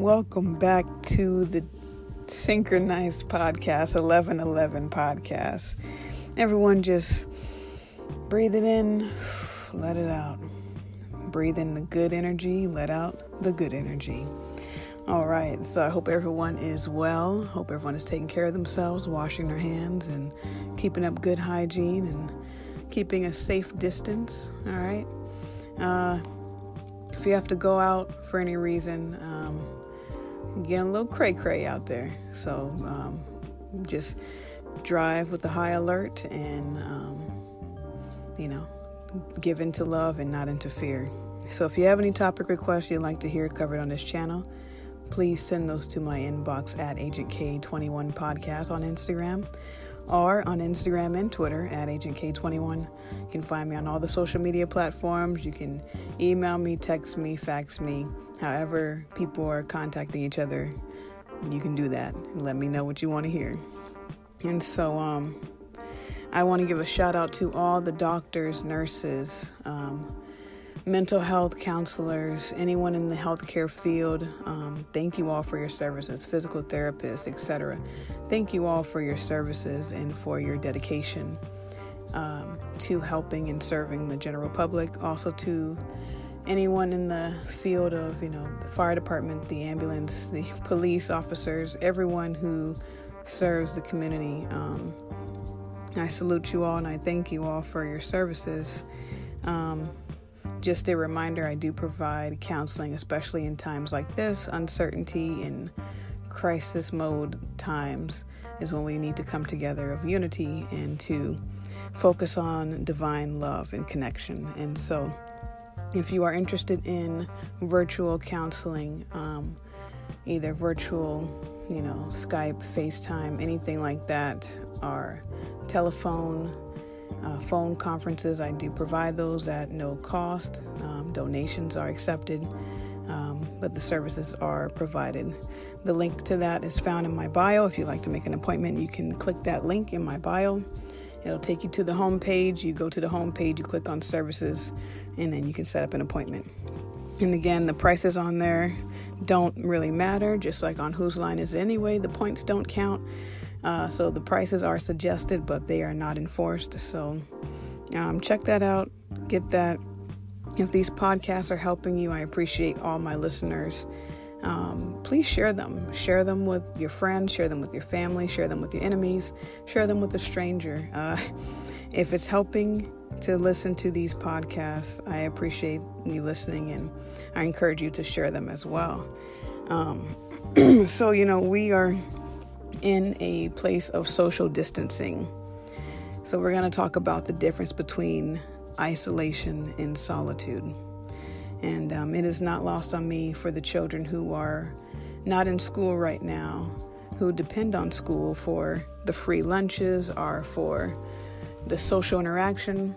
Welcome back to the Synchronized Podcast, 1111 Podcast. Everyone just breathe it in, let it out. Breathe in the good energy, let out the good energy. All right, so I hope everyone is well. Hope everyone is taking care of themselves, washing their hands, and keeping up good hygiene and keeping a safe distance, all right? If you have to go out for any reason, getting a little cray-cray out there. So just drive with a high alert and, give into love and not into fear. So if you have any topic requests you'd like to hear covered on this channel, please send those to my inbox at AgentK21Podcast on Instagram or on Instagram and Twitter at AgentK21. You can find me on all the social media platforms. You can email me, text me, fax me. However people are contacting each other, you can do that and let me know what you want to hear. And so I want to give a shout out to all the doctors, nurses, mental health counselors, anyone in the healthcare field. Thank you all for your services, physical therapists, etc. Thank you all for your services and for your dedication to helping and serving the general public. Also to anyone in the field of, the fire department, the ambulance, the police officers, everyone who serves the community. I salute you all and I thank you all for your services. Just a reminder, I do provide counseling, especially in times like this. Uncertainty and crisis mode times is when we need to come together of unity and to focus on divine love and connection. And so if you are interested in virtual counseling, either virtual, Skype, FaceTime, anything like that, or telephone, phone conferences, I do provide those at no cost. Donations are accepted, but the services are provided. The link to that is found in my bio. If you'd like to make an appointment, you can click that link in my bio. It'll take you to the homepage. You go to the homepage, you click on services, and then you can set up an appointment. And again, the prices on there don't really matter. Just like on Whose Line Is Anyway, the points don't count. So the prices are suggested, but they are not enforced. So check that out. Get that. If these podcasts are helping you, I appreciate all my listeners. Please share them. Share them with your friends. Share them with your family. Share them with your enemies. Share them with a stranger. If it's helping to listen to these podcasts, I appreciate you listening, and I encourage you to share them as well. So, we are in a place of social distancing. So we're going to talk about the difference between isolation and solitude. And it is not lost on me for the children who are not in school right now, who depend on school for the free lunches or for the social interaction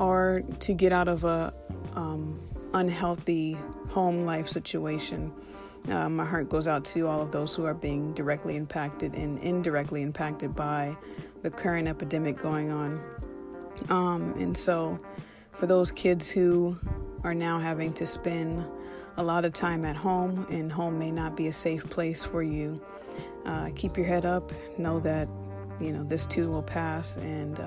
or to get out of a unhealthy home life situation. My heart goes out to all of those who are being directly impacted and indirectly impacted by the current epidemic going on. And so for those kids who are now having to spend a lot of time at home, and home may not be a safe place for you, keep your head up. Know that, this too will pass, and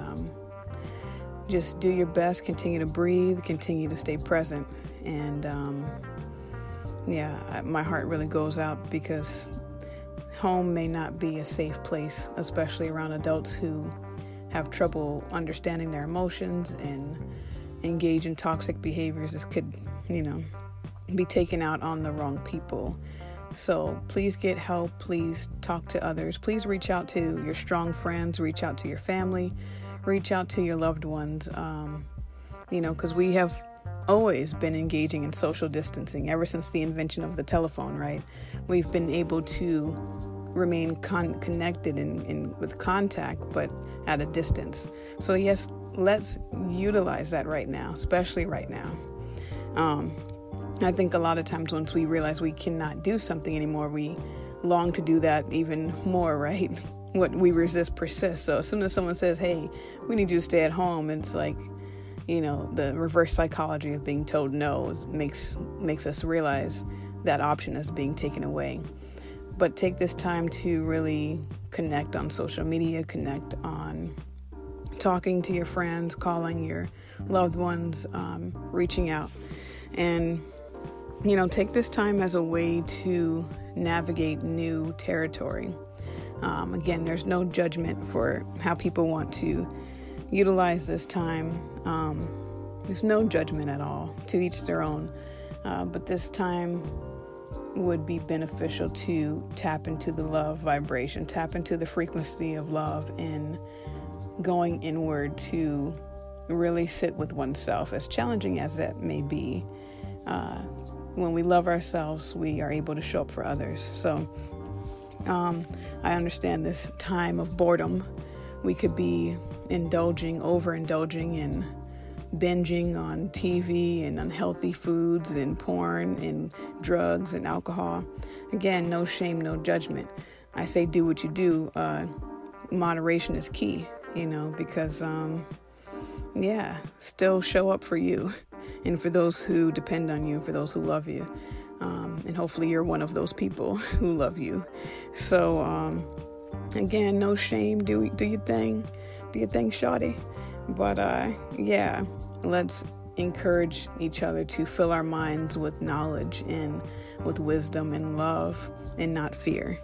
just do your best. Continue to breathe. Continue to stay present. And my heart really goes out because home may not be a safe place, especially around adults who have trouble understanding their emotions and engage in toxic behaviors. This could, be taken out on the wrong people. So please get help. Please talk to others. Please reach out to your strong friends. Reach out to your family. Reach out to your loved ones. Because we have always been engaging in social distancing ever since the invention of the telephone, right? We've been able to remain connected and with contact, but at a distance. So yes, let's utilize that right now, especially right now. I think a lot of times once we realize we cannot do something anymore, we long to do that even more, right? What we resist persists. So as soon as someone says, hey, we need you to stay at home, it's like, the reverse psychology of being told no makes us realize that option is being taken away. But take this time to really connect on social media, connect on talking to your friends, calling your loved ones, reaching out. And, you know, take this time as a way to navigate new territory. Again, there's no judgment for how people want to utilize this time. There's no judgment at all, to each their own. But this time would be beneficial to tap into the love vibration, tap into the frequency of love, and going inward to really sit with oneself, as challenging as that may be. When we love ourselves, we are able to show up for others. So I understand this time of boredom, we could be overindulging in binging on TV and unhealthy foods and porn and drugs and alcohol. Again, no shame, no judgment. I say do what you do. Moderation is key, you know, because, still show up for you and for those who depend on you and for those who love you. And hopefully you're one of those people who love you. So, again, no shame. Do your thing. Do your thing, shawty. But, let's encourage each other to fill our minds with knowledge and with wisdom and love and not fear.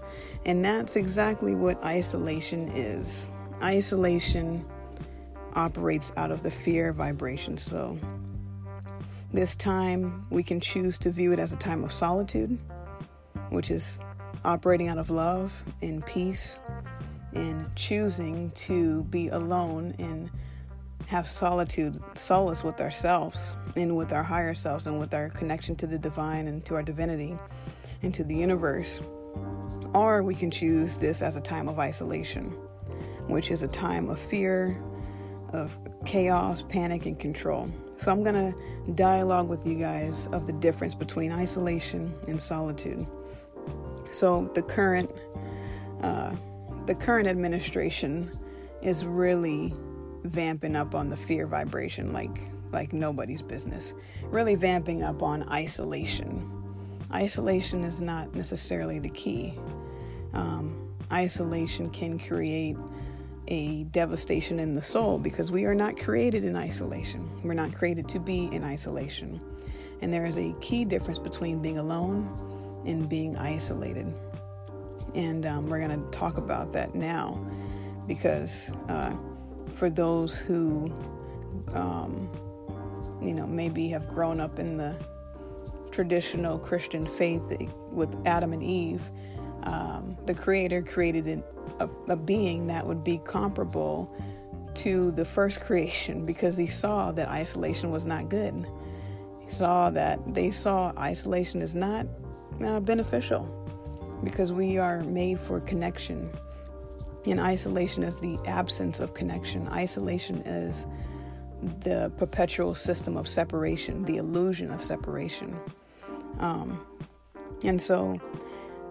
And that's exactly what isolation is. Isolation operates out of the fear vibration. So this time we can choose to view it as a time of solitude, which is operating out of love and peace, and choosing to be alone and have solace with ourselves and with our higher selves and with our connection to the divine and to our divinity and to the universe. Or we can choose this as a time of isolation, which is a time of fear, of chaos, panic, and control. So I'm going to dialogue with you guys of the difference between isolation and solitude. So the current administration is really vamping up on the fear vibration like nobody's business. Really vamping up on isolation. Isolation is not necessarily the key. Isolation can create a devastation in the soul because we are not created in isolation. We're not created to be in isolation. And there is a key difference between being alone and being isolated. And we're going to talk about that now because for those who, maybe have grown up in the traditional Christian faith with Adam and Eve, the Creator created a being that would be comparable to the first creation because he saw that isolation was not good. They saw isolation is not beneficial because we are made for connection. And isolation is the absence of connection. Isolation is the perpetual system of separation, the illusion of separation. And so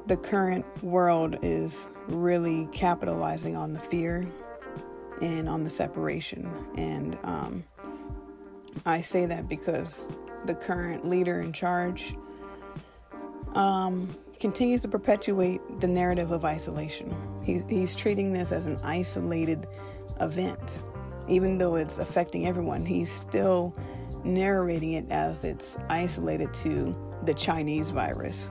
the current world is really capitalizing on the fear and on the separation. And I say that because the current leader in charge continues to perpetuate the narrative of isolation. He's treating this as an isolated event. Even though it's affecting everyone, he's still narrating it as it's isolated to the Chinese virus.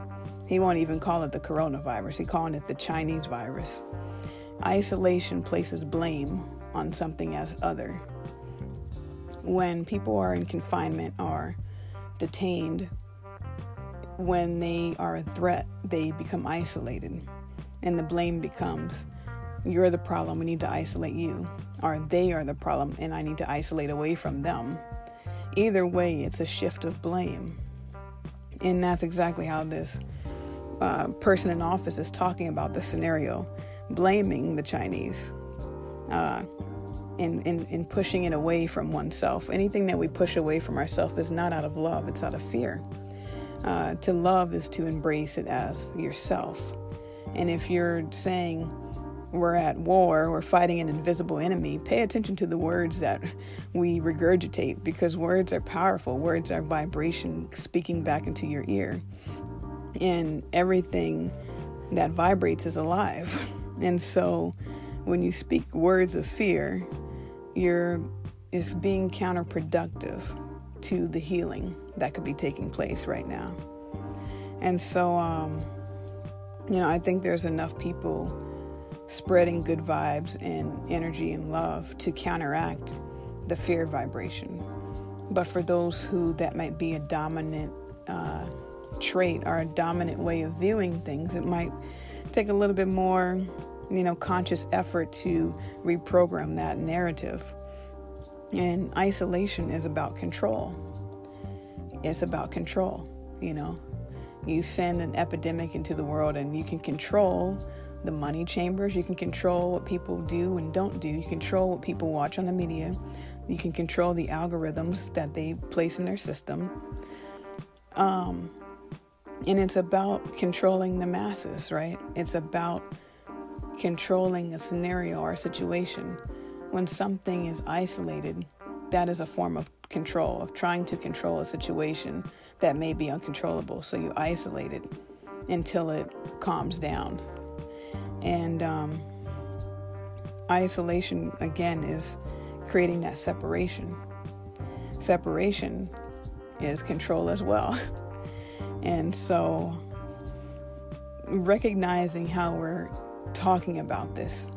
He won't even call it the coronavirus. He's calling it the Chinese virus. Isolation places blame on something as other. When people are in confinement or detained, when they are a threat, they become isolated. And the blame becomes, you're the problem, we need to isolate you. Or they are the problem, and I need to isolate away from them. Either way, it's a shift of blame. And that's exactly how this person in office is talking about the scenario, blaming the Chinese and pushing it away from oneself. Anything that we push away from ourselves is not out of love, it's out of fear. To love is to embrace it as yourself. And if you're saying we're at war, we're fighting an invisible enemy, pay attention to the words that we regurgitate because words are powerful. Words are vibration speaking back into your ear. and everything that vibrates is alive. And so when you speak words of fear, it's being counterproductive to the healing that could be taking place right now. And so, I think there's enough people spreading good vibes and energy and love to counteract the fear vibration. But for those who that might be a dominant trait or a dominant way of viewing things, it might take a little bit more, conscious effort to reprogram that narrative. And isolation is about control. It's about control, You send an epidemic into the world and you can control the money chambers. You can control what people do and don't do. You control what people watch on the media. You can control the algorithms that they place in their system. And it's about controlling the masses, right? It's about controlling a scenario or a situation. When something is isolated, that is a form of control, of trying to control a situation that may be uncontrollable. So you isolate it until it calms down. And isolation, again, is creating that separation. Separation is control as well. And so recognizing how we're talking about this,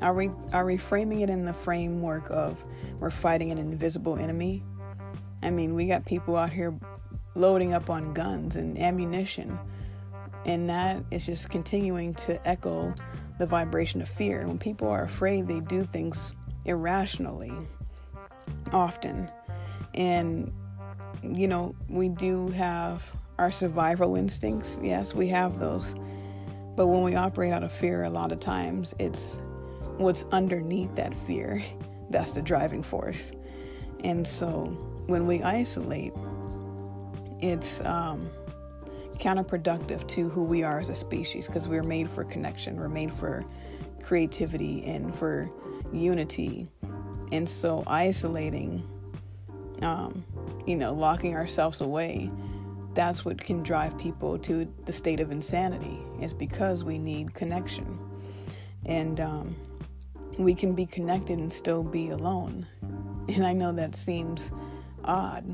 are reframing it in the framework of we're fighting an invisible enemy. I mean, we got people out here loading up on guns and ammunition, and that is just continuing to echo the vibration of fear. When people are afraid, they do things irrationally often. And, we do have our survival instincts. Yes, we have those. But when we operate out of fear, a lot of times it's what's underneath that fear that's the driving force. And so when we isolate, it's counterproductive to who we are as a species, because we're made for connection, we're made for creativity and for unity. And so isolating, locking ourselves away, that's what can drive people to the state of insanity, is because we need connection. And we can be connected and still be alone. And I know that seems odd,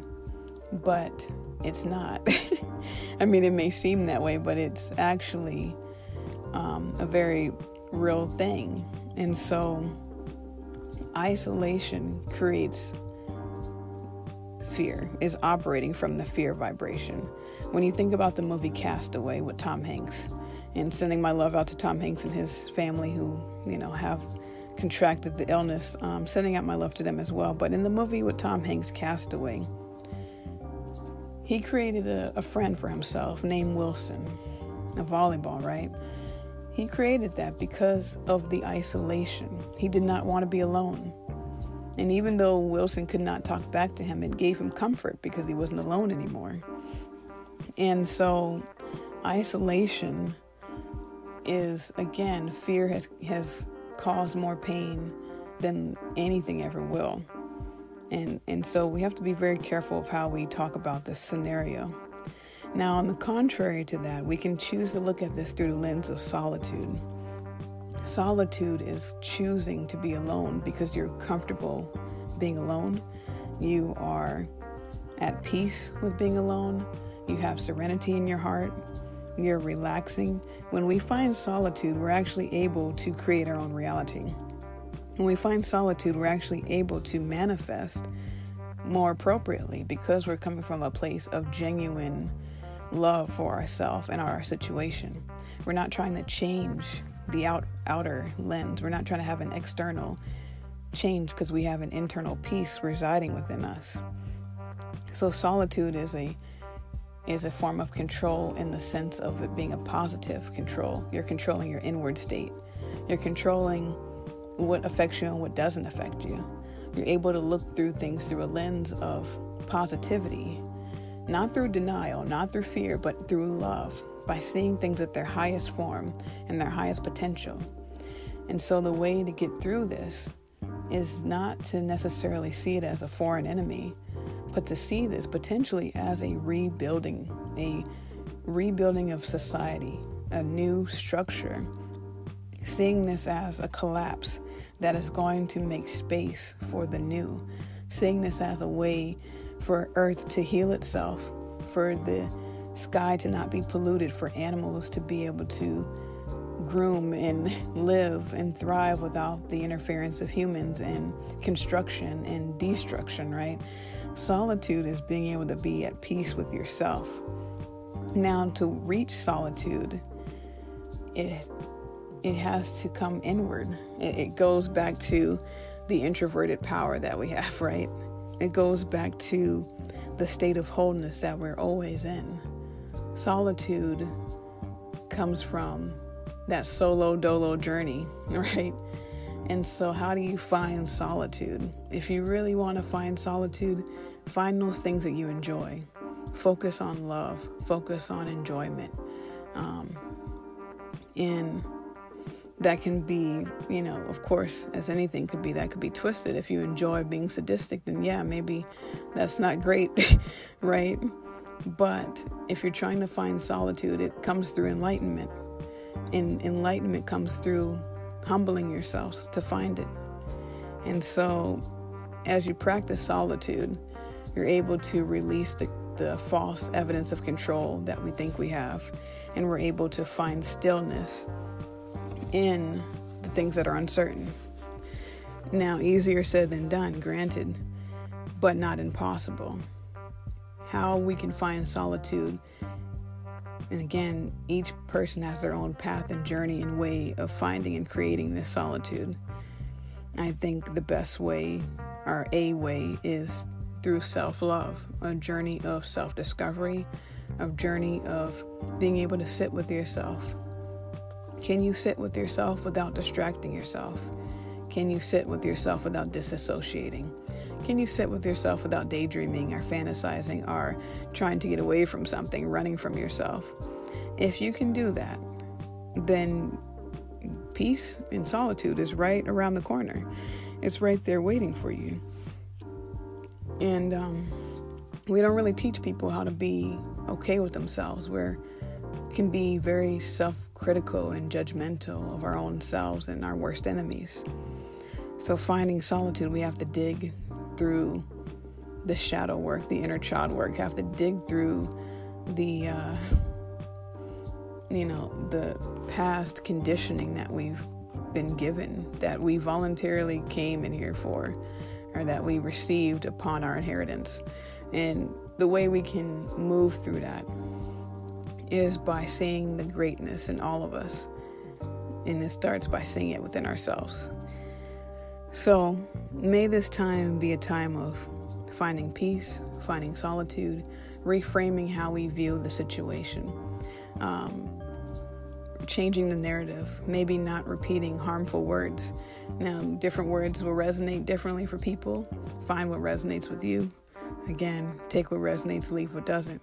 but it's not. I mean, it may seem that way, but it's actually a very real thing. And so isolation creates fear, is operating from the fear vibration. When you think about the movie Castaway with Tom Hanks, and sending my love out to Tom Hanks and his family who, have contracted the illness. Sending out my love to them as well. But in the movie with Tom Hanks, Castaway, he created a friend for himself named Wilson, a volleyball, right? He created that because of the isolation. He did not want to be alone. And even though Wilson could not talk back to him, it gave him comfort because he wasn't alone anymore. And so isolation is, again, fear has caused more pain than anything ever will. And so we have to be very careful of how we talk about this scenario. Now, on the contrary to that, we can choose to look at this through the lens of solitude. Solitude is choosing to be alone because you're comfortable being alone. You are at peace with being alone. You have serenity in your heart. You're relaxing. When we find solitude, we're actually able to create our own reality. When we find solitude, we're actually able to manifest more appropriately because we're coming from a place of genuine love for ourselves and our situation. We're not trying to change the outer lens. We're not trying to have an external change because we have an internal peace residing within us. So solitude is a form of control in the sense of it being a positive control. You're controlling your inward state. You're controlling what affects you and what doesn't affect you. You're able to look through things through a lens of positivity, not through denial, not through fear, but through love, by seeing things at their highest form and their highest potential. And so the way to get through this is not to necessarily see it as a foreign enemy, but to see this potentially as a rebuilding, a rebuilding of society, a new structure, seeing this as a collapse that is going to make space for the new, seeing this as a way for Earth to heal itself, for the sky to not be polluted, for animals to be able to groom and live and thrive without the interference of humans and construction and destruction, right? Solitude is being able to be at peace with yourself. Now, to reach solitude, it has to come inward. It goes back to the introverted power that we have, right? It goes back to the state of wholeness that we're always in. Solitude comes from that solo dolo journey, right? And so how do you find solitude? If you really want to find solitude, find those things that you enjoy. Focus on love. Focus on enjoyment. That can be, of course, as anything could be, that could be twisted. If you enjoy being sadistic, then yeah, maybe that's not great, right? But if you're trying to find solitude, it comes through enlightenment. And enlightenment comes through humbling yourselves to find it. And so as you practice solitude, you're able to release the false evidence of control that we think we have. And we're able to find stillness in the things that are uncertain. Now, easier said than done, granted, but not impossible. How we can find solitude, and again, each person has their own path and journey and way of finding and creating this solitude. I think the best way, or a way, is through self-love, a journey of self-discovery, a journey of being able to sit with yourself. Can you sit with yourself without distracting yourself? Can you sit with yourself without disassociating? Can you sit with yourself without daydreaming or fantasizing or trying to get away from something, running from yourself? If you can do that, then peace and solitude is right around the corner. It's right there waiting for you. And we don't really teach people how to be okay with themselves. We're can be very self-critical and judgmental of our own selves and our worst enemies. So finding solitude, we have to dig through the shadow work, the inner child work, have to dig through the, the past conditioning that we've been given, that we voluntarily came in here for, or that we received upon our inheritance. And the way we can move through that is by seeing the greatness in all of us. And it starts by seeing it within ourselves. So may this time be a time of finding peace, finding solitude, reframing how we view the situation, changing the narrative, maybe not repeating harmful words. Now, different words will resonate differently for people. Find what resonates with you. Again, take what resonates, leave what doesn't.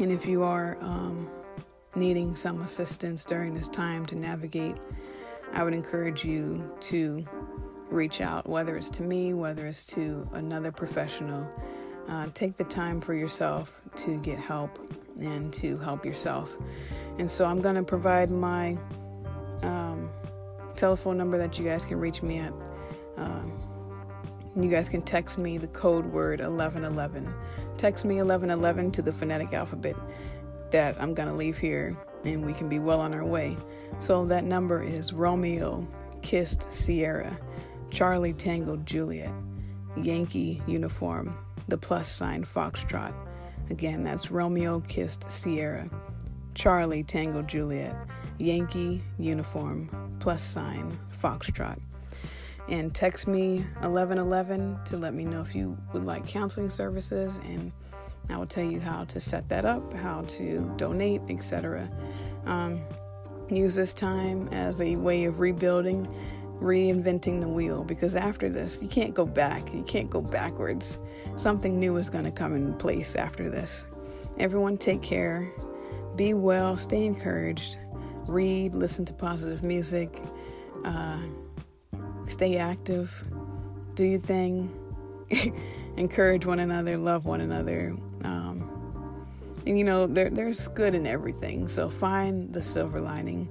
And if you are needing some assistance during this time to navigate, I would encourage you to reach out, whether it's to me, whether it's to another professional. Take the time for yourself to get help and to help yourself. And so I'm going to provide my telephone number that you guys can reach me at. You guys can text me the code word 1111. Text me 1111 to the phonetic alphabet that I'm going to leave here, and we can be well on our way. So that number is Romeo Kissed Sierra, Charlie Tangled Juliet, Yankee Uniform, the + Foxtrot. Again, that's Romeo Kissed Sierra, Charlie Tangled Juliet, Yankee Uniform, + Foxtrot. And text me 1111 to let me know if you would like counseling services, and I will tell you how to set that up, how to donate, etc. Use this time as a way of rebuilding, reinventing the wheel, because after this, you can't go back. You can't go backwards. Something new is going to come in place after this. Everyone take care. Be well. Stay encouraged. Read. Listen to positive music. Stay active, do your thing, encourage one another, love one another, And, you know, there's good in everything. So find the silver lining.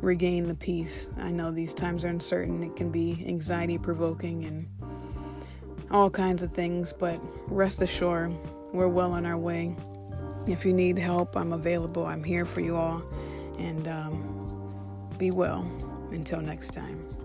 Regain the peace. I know these times are uncertain. It can be anxiety-provoking and all kinds of things. But rest assured, we're well on our way. If you need help, I'm available. I'm here for you all. And be well until next time.